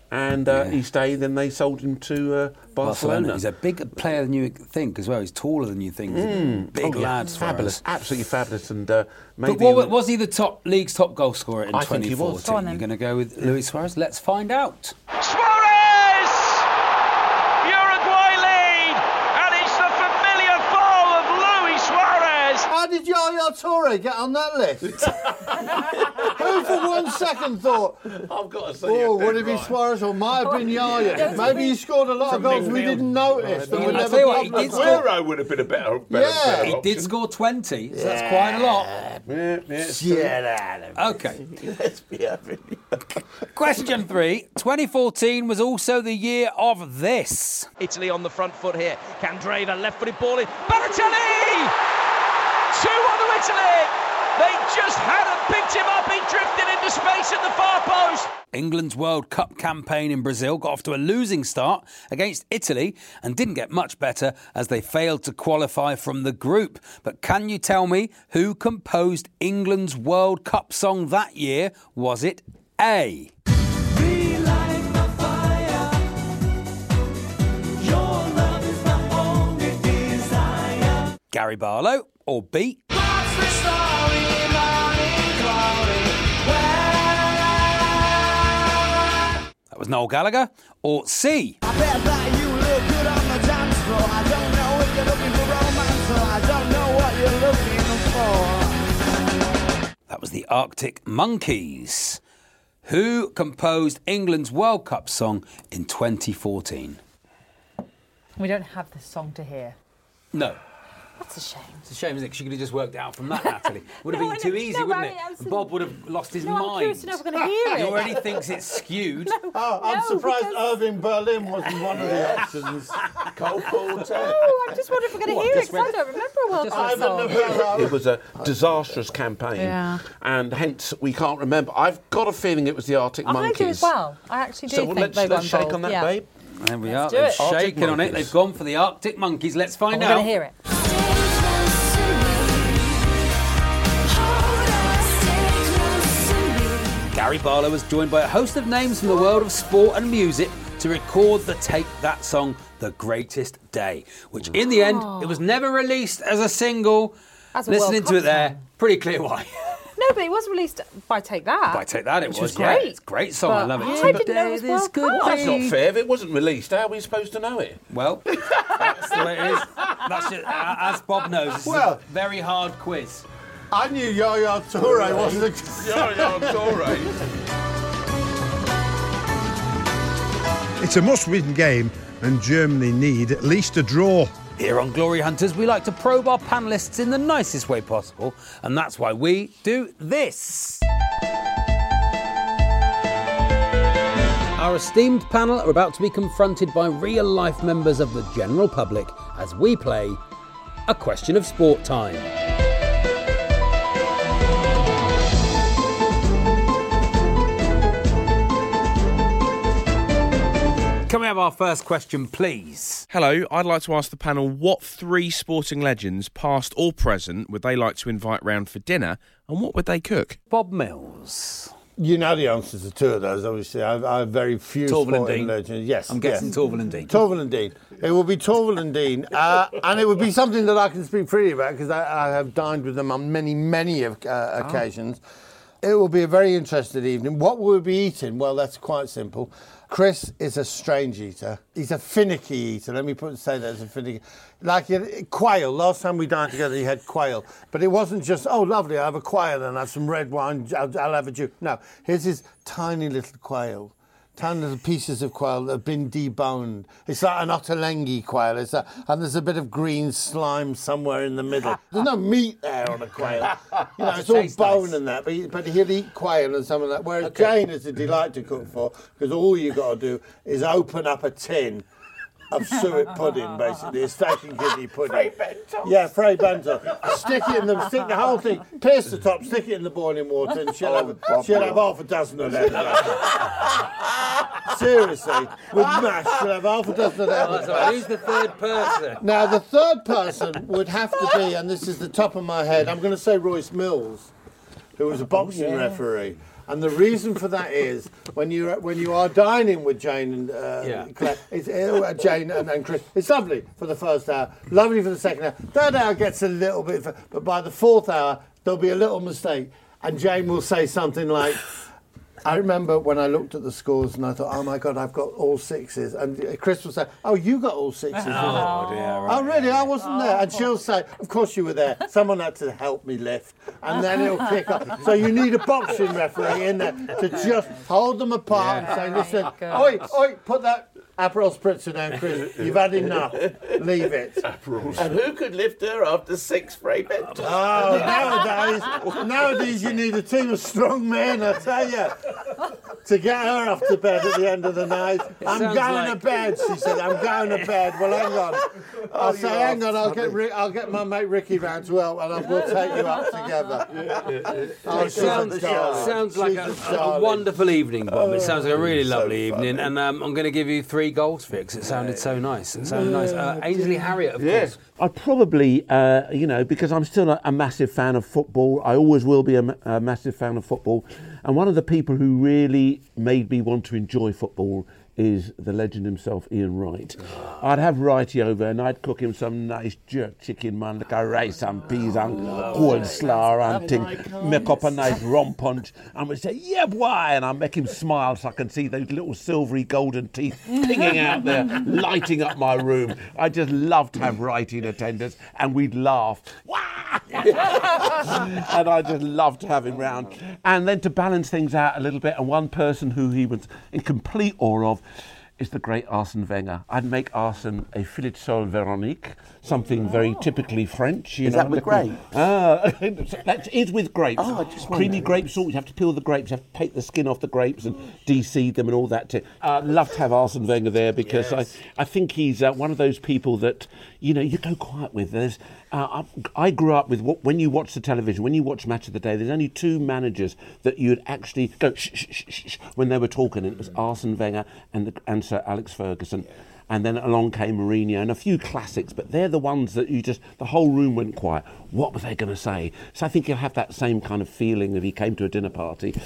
and uh, yeah. he stayed. Then they sold him to uh, Barcelona. Barcelona. He's a bigger player than you think as well. He's taller than you think. He's mm. a big oh, yeah. lad, fabulous, absolutely fabulous. And uh, maybe but what, was he the top league's top goal scorer in twenty fourteen? Go on, you're going to go with Luis Suarez. Let's find out. Suarez. How did Yaya Toure get on that list? Who for one second thought, I've got to say oh, would it be right. Suarez or might have been Yaya? Yeah. Maybe he scored a lot From of goals we didn't notice. Right. That never what, he Aguero would have been a better, better, yeah. better He did score twenty, so yeah. that's quite a lot. Yeah, yeah, yeah. OK. Let's be happy. Question three. twenty fourteen was also the year of this. Italy on the front foot here. Candreva, left-footed ball in. Balotelli! Two on the Italy! They just hadn't picked him up. He drifted into space at the far post. England's World Cup campaign in Brazil got off to a losing start against Italy and didn't get much better as they failed to qualify from the group. But can you tell me who composed England's World Cup song that year? Was it A? Gary Barlow, or B? What's the story in Glory? That was Noel Gallagher, or C? I bet that you look good on the dance floor. I don't know if you're looking for romance or I don't know what you're looking for. That was the Arctic Monkeys. Who composed England's World Cup song in twenty fourteen? We don't have this song to hear. No. That's a shame. It's a shame, isn't it? She could have just worked it out from that, Natalie. Would have no, been too easy, no, wouldn't it? Absolutely. Bob would have lost his no, mind. I'm curious to know if we're going to hear it. He already thinks it's skewed. No, oh, I'm no, surprised because... Irving Berlin wasn't one of the options. Cold Porter. Oh, I'm just wondering if we're going to hear it, because I don't remember a World Cup song. It was a disastrous campaign, yeah. and hence we can't remember. I've got a feeling it was the Arctic I Monkeys. I do as well. I actually do so think let's, they let's shake bold. on that, yeah. babe. There we let's are. They're shaking on it. They've gone for the Arctic Monkeys. Let's find out. We're going to hear it. Gary Barlow was joined by a host of names from the world of sport and music to record the Take That song, The Greatest Day, which in the end, it was never released as a single. As a Listening to it there, pretty clear why. No, but it was released by Take That. By Take That, it was, was great. Yeah. It's a great song, but I love it. I didn't know it was World Cup. Well, that's not fair. If it wasn't released, how are we supposed to know it? Well, that's the way it is. That's just, uh, as Bob knows, it's well, a very hard quiz. I knew Yaya Toure wasn't a... Yaya Toure. It's a must-win game, and Germany need at least a draw. Here on Glory Hunters, we like to probe our panellists in the nicest way possible, and that's why we do this. Our esteemed panel are about to be confronted by real-life members of the general public as we play A Question of Sport Time. Can we have our first question, please? Hello, I'd like to ask the panel what three sporting legends, past or present, would they like to invite round for dinner and what would they cook? Bob Mills. You know the answers to two of those, obviously. I have very few Torval sporting and Dean. legends. Yes, I'm guessing yes. Torval and Dean. Torval and Dean. It will be Torval and Dean. Uh, and it would be something that I can speak freely about because I, I have dined with them on many, many uh, occasions. Oh. It will be a very interesting evening. What will we be eating? Well, that's quite simple. Chris is a strange eater. He's a finicky eater. Let me put, say that as a finicky. Like quail. Last time we dined together, he had quail. But it wasn't just, oh, lovely, I'll have a quail and I'll have some red wine, I'll, I'll have a juice. No, here's his tiny little quail Tons of pieces of quail that have been deboned. It's like an Ottolenghi quail. It's a, and there's a bit of green slime somewhere in the middle. There's no meat there on a quail. You know, it's all bone nice. And that, but, he, but he'll eat quail and some of that. Whereas okay. Jane is a delight to cook for, because all you got to do is open up a tin of suet pudding, basically, a steak and kidney pudding. Frey bentos. Yeah, frey bentos. Stick it in them, stick the whole thing, pierce the top, stick it in the boiling water, and she'll, oh, have, she'll have half a dozen of them. Seriously, with mash, she'll have half a dozen of them. Oh, sorry, who's the third person? Now, the third person would have to be, and this is the top of my head, I'm going to say Royce Mills, who was a boxing oh, yeah. referee. And the reason for that is when you when you are dining with Jane and uh, yeah. Claire, it's, uh, Jane and, and Chris, it's lovely for the first hour, lovely for the second hour. Third hour gets a little bit, but by the fourth hour there'll be a little mistake, and Jane will say something like, "I remember when I looked at the scores and I thought, oh my God, I've got all sixes." And Chris will say, "Oh, you got all sixes." Oh, oh, dear, right. oh really? I wasn't oh, there. And she'll say, "Of course you were there. Someone had to help me lift." And then it'll kick up. So you need a boxing referee in there to just hold them apart yeah. and say, "Listen, oh oi, oi, put that Aperol Spritzer down, Chris. You've had enough. Leave it." Aperol. And who could lift her after six free bentos? Oh, nowadays, nowadays you need a team of strong men, I tell you, to get her off to bed at the end of the night. It "I'm going like... to bed," she said. "I'm going to bed." Well, hang on. I'll oh, say, hang on, I'll get, Rick, I'll get my mate Ricky round to help, and we'll take you up together. Yeah, yeah, yeah. Oh, it sounds, sounds, sounds like a, a wonderful evening, Bob. Oh, it sounds like a really lovely so evening, and um, I'm going to give you three goals for it, because it sounded so nice. It sounded yeah, nice. Uh, Ainsley Harriott, of yeah. course. I probably, uh, you know, because I'm still a, a massive fan of football, I always will be a, a massive fan of football, and one of the people who really made me want to enjoy football is the legend himself, Ian Wright. I'd have Wrighty over and I'd cook him some nice jerk chicken, man, like a rice and peas and coleslaw and thing, make up a nice rum punch, and we'd say, "Yeah, boy," and I'd make him smile so I can see those little silvery golden teeth pinging out there, lighting up my room. I just loved to have Wrighty in attendance, and we'd laugh. And I just loved to have him round. And then to balance things out a little bit, and one person who he was in complete awe of is the great Arsène Wenger. I'd make Arsène a filet sole veronique, something oh. very typically French. You is know, that with grapes? Ah, that is with grapes. Oh, I just creamy grape sauce. You have to peel the grapes, you have to take the skin off the grapes and de-seed them and all that. Too. Uh, love to have Arsène Wenger there, because yes. I, I think he's uh, one of those people that, you know, you go quiet with. There's, uh, I, I grew up with, what, when you watch the television, when you watch Match of the Day, there's only two managers that you'd actually go shh, shh, shh, shh, shh when they were talking, and it was Arsène Wenger and the, and Sir Alex Ferguson. Yeah. And then along came Mourinho and a few classics, but they're the ones that you just, the whole room went quiet. What were they going to say? So I think you'll have that same kind of feeling if he came to a dinner party.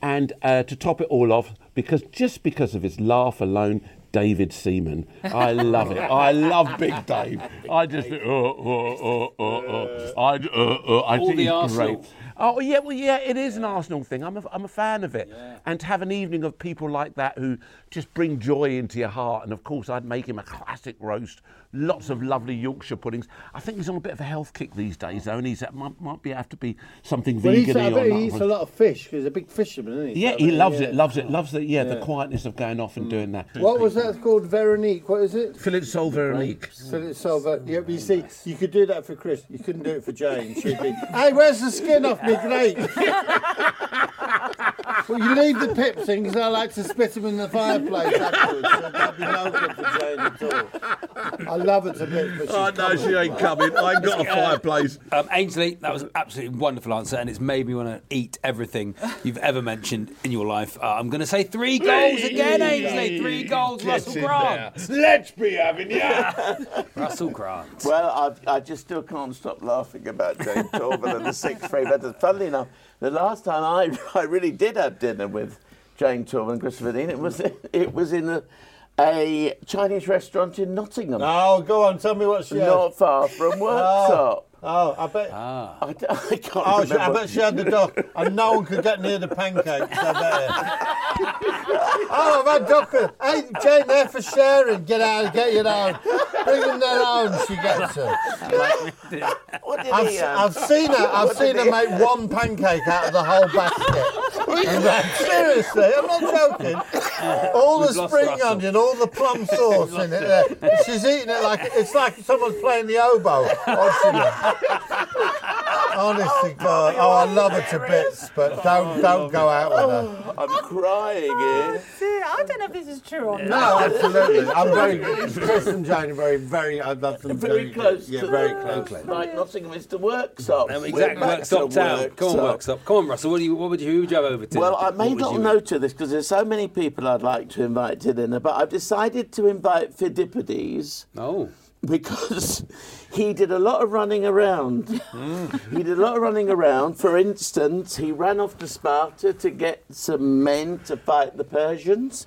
And uh, to top it all off, because just because of his laugh alone, David Seaman. I love it. I love Big Dave. I just think, oh, oh, oh, oh, oh. I, oh, oh. I think he's great. Oh, yeah, well, yeah, it is an Arsenal thing. I'm a, I'm a fan of it. Yeah. And to have an evening of people like that who just bring joy into your heart. And, of course, I'd make him a classic roast, lots of lovely Yorkshire puddings. I think he's on a bit of a health kick these days, though, and he might, might be, have to be something well, vegan-y. I bet he eats a lot of fish, because he's a big fisherman, isn't he? Yeah, so he loves yeah. it, loves it, loves the, yeah, yeah. the quietness of going off and mm. doing that. What was that called? Veronique, what is it? Filet sole Veronique. Filet sole Veronique. Yeah, but you see, you could do that for Chris. You couldn't do it for Jane. She'd be, "Hey, where's the skin off me?" Great. Well, you leave the pips in, because I like to spit them in the fireplace afterwards, so that'd be no good for Jane at all. I love it a bit, but she's oh, no, she ain't coming. I ain't got a fireplace. Um, Ainsley, that was an absolutely wonderful answer, and it's made me want to eat everything you've ever mentioned in your life. Uh, I'm going to say three goals again, Ainsley. Three goals, Get Russell Grant. There. Let's be having you. Russell Grant. Well, I've, I just still can't stop laughing about Jane Torval and the six free bentos. Funnily enough, the last time I, I really did have dinner with Jane Torval and Christopher Dean, it was it was in a, a Chinese restaurant in Nottingham. Oh, go on, tell me what she Not had. Far from Worktop. Oh. Oh, I bet. Ah. I, I can't oh, remember. I bet she had the duck, and no one could get near the pancakes. I bet. Oh, I've had duck. Hey, Jane, they're for sharing. Get out, get your own. Bring them their own. She gets it. What did I've, he, um, I've seen her. I've seen her he... make one pancake out of the whole basket. Then, seriously, I'm not joking. Uh, all the spring Russell. onion, all the plum sauce in it. There. It. She's eating it like it's like someone's playing the oboe. Honest oh, to God, oh, I love her to bits, but don't oh, don't go out with her. I'm crying here. Oh, dear. I don't know if this is true or yeah. not. No, absolutely. I'm very Chris and Jane are very, very. I love them very, very close. Yeah, to very close. close. Like Nottingham is to Worksop. Um, exactly. Worksop Town. Come on, Worksop. Come on, Russell. What do you? What would you? Who would you have over to? Well, I made a little note of this because there's so many people I'd like to invite to dinner, but I've decided to invite Fidipides. Oh. Because he did a lot of running around. Mm. He did a lot of running around. For instance, he ran off to Sparta to get some men to fight the Persians.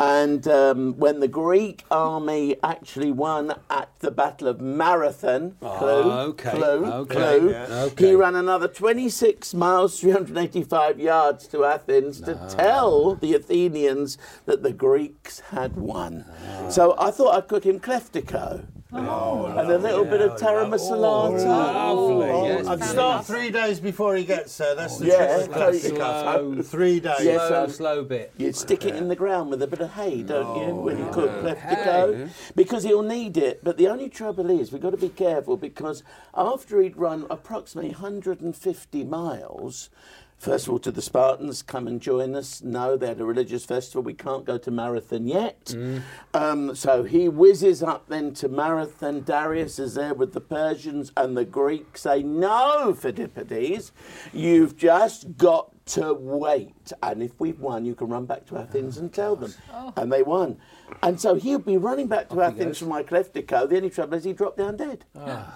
And um, when the Greek army actually won at the Battle of Marathon, oh, clue, okay. clue, okay. clue, yeah. okay. he ran another twenty-six miles, three hundred eighty-five yards to Athens no. to tell the Athenians that the Greeks had won. No. So I thought I'd cook him kleftico. Oh, and a little yeah, bit of taramasalata. Oh, lovely. Oh, yes, I'd start three days before he gets there. That's the yeah, trick. Slow, three days. Yeah, slow, slow bit. You'd stick yeah. it in the ground with a bit of hay, don't oh, you, when yeah. you cook kleftico? Hey. Because he'll need it. But the only trouble is we've got to be careful because after he'd run approximately one hundred fifty miles... First of all, to the Spartans, come and join us. No, they had a religious festival. We can't go to Marathon yet. Mm. Um, so he whizzes up then to Marathon. Darius is there with the Persians, and the Greeks say, no, Pheidippides, you've just got to wait. And if we've won, you can run back to Athens oh, and tell gosh. them. Oh. And they won. And so he'll be running back to Off Athens from my kleftico. The only trouble is he dropped down dead. Oh.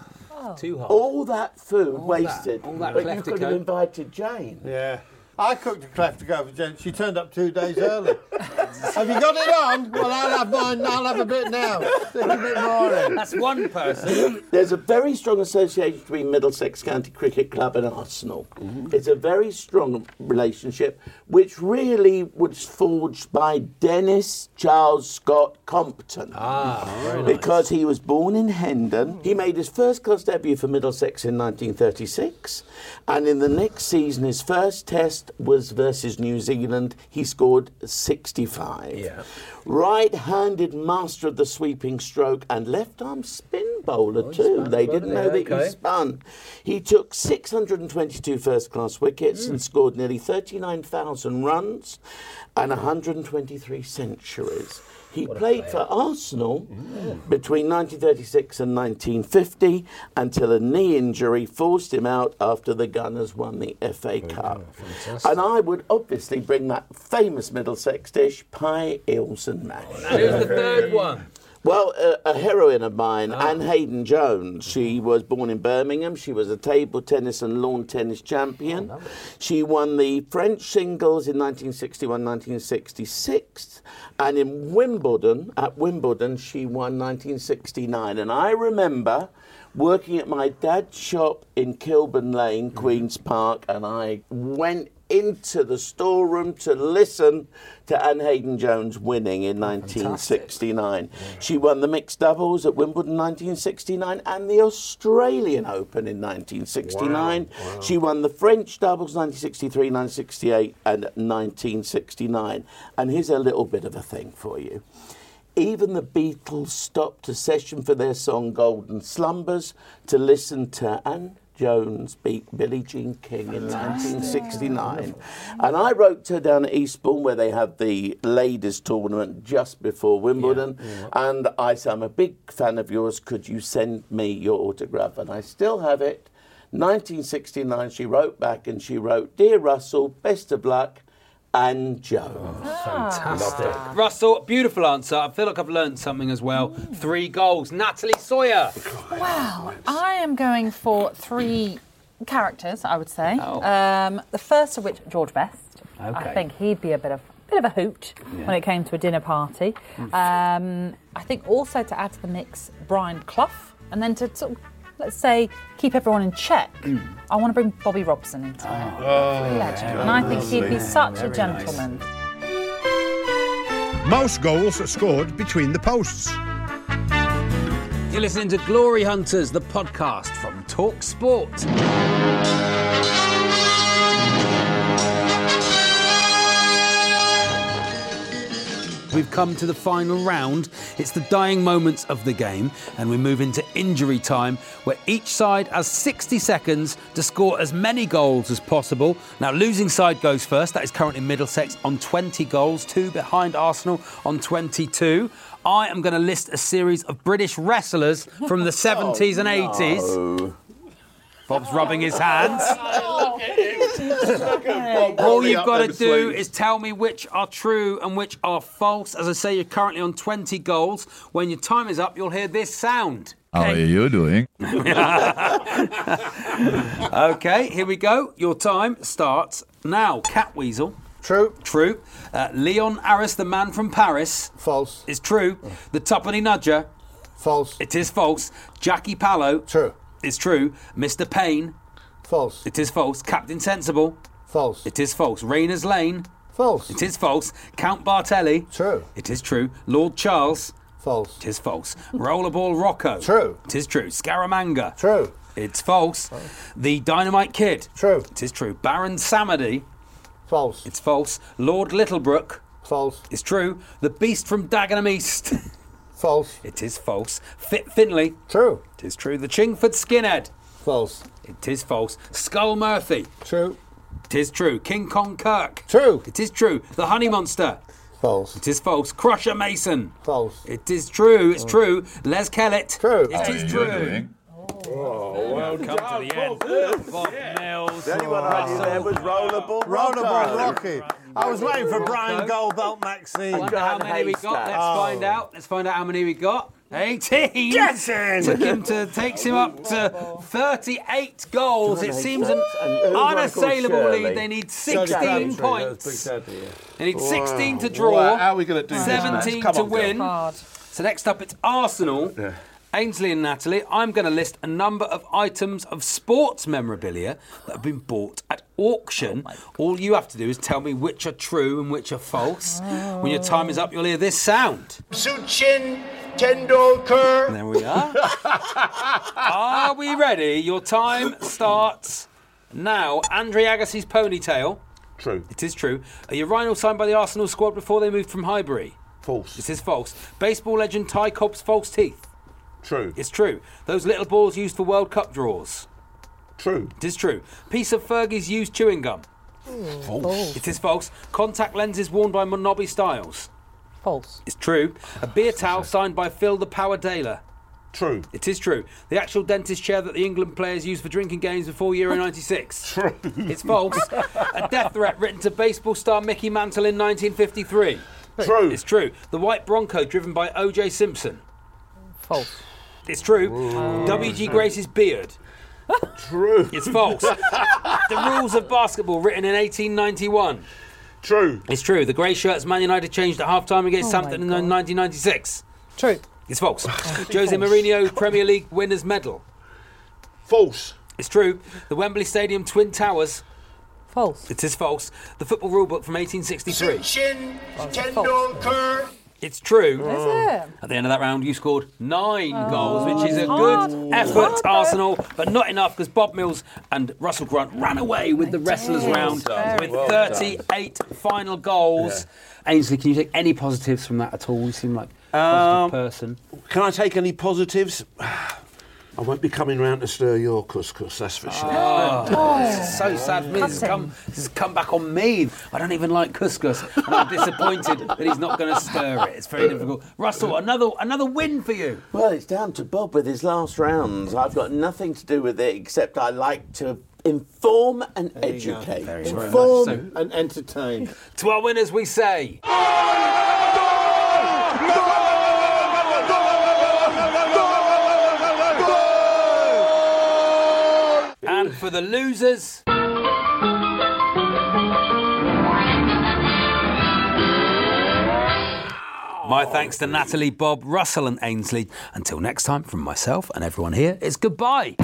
Too hot. All that food all wasted. That, all that but kleftico. You could have invited Jane. Yeah. I cooked a kleftico for Jane. She turned up two days early. Have you got it on? Well, I'll have mine. I'll have a bit now. A bit more in. That's one person. There's a very strong association between Middlesex County Cricket Club and Arsenal. Mm-hmm. It's a very strong relationship, which really was forged by Dennis Charles Scott Compton. Ah, very nice. Because he was born in Hendon. He made his first-class debut for Middlesex in nineteen thirty-six, and in the next season, his first test was versus New Zealand. He scored sixty-five. Yeah. Right-handed master of the sweeping stroke and left-arm spin bowler oh, too. They didn't know yeah, that okay. he spun. He took six hundred twenty-two first-class wickets mm. and scored nearly thirty-nine thousand runs and one hundred twenty-three centuries. He what played for Arsenal mm. between nineteen thirty-six and nineteen fifty until a knee injury forced him out after the Gunners won the F A Cup. Oh, and I would obviously bring that famous Middlesex dish, pie, eels and mash. Oh, who's the third one? Well, a, a heroine of mine, oh. Anne Hayden Jones. She was born in Birmingham. She was a table tennis and lawn tennis champion. Oh, she won the French singles in nineteen sixty-one nineteen sixty-six. And in Wimbledon, at Wimbledon, she won nineteen sixty-nine. And I remember working at my dad's shop in Kilburn Lane, mm. Queen's Park, and I went into the storeroom to listen to Anne Hayden-Jones winning in nineteen sixty-nine. Fantastic. She won the mixed doubles at Wimbledon in nineteen sixty-nine and the Australian Open in nineteen sixty-nine. Wow. Wow. She won the French doubles nineteen sixty-three, nineteen sixty-eight and nineteen sixty-nine. And here's a little bit of a thing for you. Even the Beatles stopped a session for their song Golden Slumbers to listen to Anne Jones beat Billie Jean King Fantastic. in nineteen sixty-nine. And I wrote to her down at Eastbourne where they have the ladies tournament just before Wimbledon. Yeah, yeah. And I said, I'm a big fan of yours. Could you send me your autograph? And I still have it. nineteen sixty-nine, she wrote back and she wrote, Dear Russell, best of luck. And Joe. Oh, fantastic. Ah. Russell, beautiful answer. I feel like I've learned something as well. Mm. Three goals. Natalie Sawyer. Wow. I am going for three characters, I would say. Oh. Um, the first of which, George Best. Okay. I think he'd be a bit of bit of a hoot yeah. when it came to a dinner party. Mm. Um, I think also to add to the mix, Brian Clough. And then to sort of let's say, keep everyone in check, mm. I want to bring Bobby Robson into oh, it. Oh, legend. Yeah, and I think he'd be such yeah, a gentleman. Nice. Most goals are scored between the posts. You're listening to Glory Hunters, the podcast from TalkSport. We've come to the final round. It's the dying moments of the game, and we move into injury time, where each side has sixty seconds to score as many goals as possible. Now, losing side goes first. That is currently Middlesex on twenty goals, two behind Arsenal on twenty-two. I am going to list a series of British wrestlers from the seventies oh, and eighties. No. Bob's rubbing his hands. All you've got to do is tell me which are true and which are false. As I say, you're currently on twenty goals. When your time is up, you'll hear this sound. Okay. How are you doing? OK, here we go. Your time starts now. Catweasel. True. True. Uh, Leon Harris, the man from Paris. False. Is true. The Tuppenny Nudger. False. It is false. Jackie Pallo. True. It's true. Mister Payne. False. It is false. Captain Sensible. False. It is false. Rainer's Lane. False. It is false. Count Bartelli. True. It is true. Lord Charles. False. It is false. Rollerball Rocco. True. It is true. Scaramanga. True. It's false. False. The Dynamite Kid. True. It is true. Baron Samedy. False. It's false. Lord Littlebrook. False. It's true. The Beast from Dagenham East. False. It is false. Fit Finley. True. It is true. The Chingford Skinhead. False. It is false. Skull Murphy. True. It is true. King Kong Kirk. True. It is true. The Honey Monster. False. It is false. Crusher Mason. False. It is true. It's true. Les Kellett. True. It oh, is true. Oh, well come to the end. Bob Mills. The only one I knew there was Rollerball Rollerball Rocky. I was waiting for Brian Goldbelt Maxine. I wonder how many we got. Let's oh. find out. Let's find out how many we got. eighteen. Jetson! Took him to, takes him up to thirty-eight goals. It seems an unassailable lead. They need sixteen points. They need sixteen to draw. How are we going to do this? seventeen to win. So next up, it's Arsenal. Ainsley and Natalie, I'm going to list a number of items of sports memorabilia that have been bought at auction. Oh All you have to do is tell me which are true and which are false. Oh. When your time is up, you'll hear this sound. Suchin Tendulkar. There we are. Are we ready? Your time starts now. Andre Agassi's ponytail. True. It is true. A urinal signed by the Arsenal squad before they moved from Highbury. False. This is false. Baseball legend Ty Cobb's false teeth. True. It's true. Those little balls used for World Cup draws. True. It is true. Piece of Fergie's used chewing gum. Mm, false. false. It is false. Contact lenses worn by Nobby Styles. False. It's true. A beer towel signed by Phil the Power Daler. True. It is true. The actual dentist chair that the England players used for drinking games before Euro ninety-six. True. It's false. A death threat written to baseball star Mickey Mantle in nineteen fifty-three. True. It's true. The white Bronco driven by O J Simpson. False. It's true. Ooh. W G Grace's beard. True. It's false. The rules of basketball written in eighteen ninety-one. True. It's true. The grey shirts Man United changed at half-time against oh Southampton in nineteen ninety-six. True. It's false. Jose Mourinho Premier League winner's medal. False. It's true. The Wembley Stadium Twin Towers. False. It is false. The football rulebook from eighteen sixty-three. It's true. Is it? At the end of that round, you scored nine oh, goals, which is a good oh, effort, Arsenal, but not enough because Bob Mills and Russell Grant ran away with the wrestlers round with thirty-eight final goals. Yeah. Ainsley, can you take any positives from that at all? You seem like a positive um, person. Can I take any positives? I won't be coming round to stir your couscous, that's for sure. Oh, oh. This is so sad for me. This has, come, this has come back on me. I don't even like couscous. And I'm disappointed that he's not going to stir it. It's very difficult. Russell, another another win for you. Well, it's down to Bob with his last rounds. I've got nothing to do with it except I like to inform and educate. Inform so, and entertain. To our winners, we say... And for the losers... My thanks to Natalie, Bob, Russell and Ainsley. Until next time, from myself and everyone here, it's goodbye.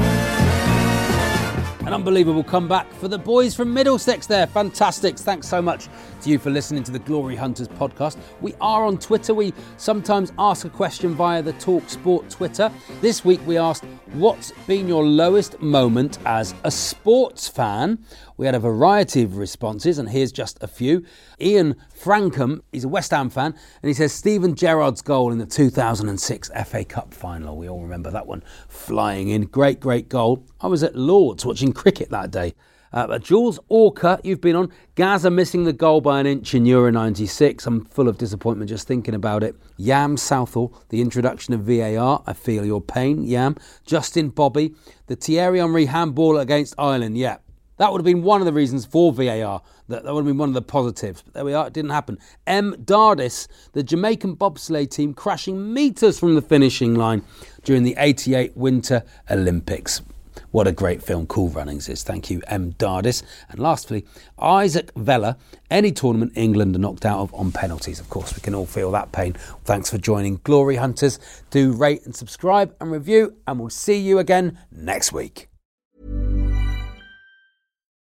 An unbelievable comeback for the boys from Middlesex there. Fantastic. Thanks so much to you for listening to the Glory Hunters podcast. We are on Twitter. We sometimes ask a question via the TalkSport Twitter. This week we asked, what's been your lowest moment as a sports fan? We had a variety of responses and here's just a few. Ian Frankham, he's a West Ham fan, and he says Steven Gerrard's goal in the two thousand six F A Cup final. We all remember that one flying in. Great, great goal. I was at Lord's watching cricket that day. Uh, but Jules Orca, you've been on. Gaza missing the goal by an inch in Euro ninety-six. I'm full of disappointment just thinking about it. Yam Southall, the introduction of V A R. I feel your pain, Yam. Justin Bobby, the Thierry Henry handball against Ireland. Yeah, that would have been one of the reasons for V A R. That, that would have been one of the positives. But there we are, it didn't happen. M. Dardis, the Jamaican bobsleigh team crashing metres from the finishing line during the eighty-eight Winter Olympics. What a great film Cool Runnings is. Thank you, M. Dardis. And lastly, Isaac Vella. Any tournament England are knocked out of on penalties. Of course, we can all feel that pain. Thanks for joining Glory Hunters. Do rate and subscribe and review, and we'll see you again next week.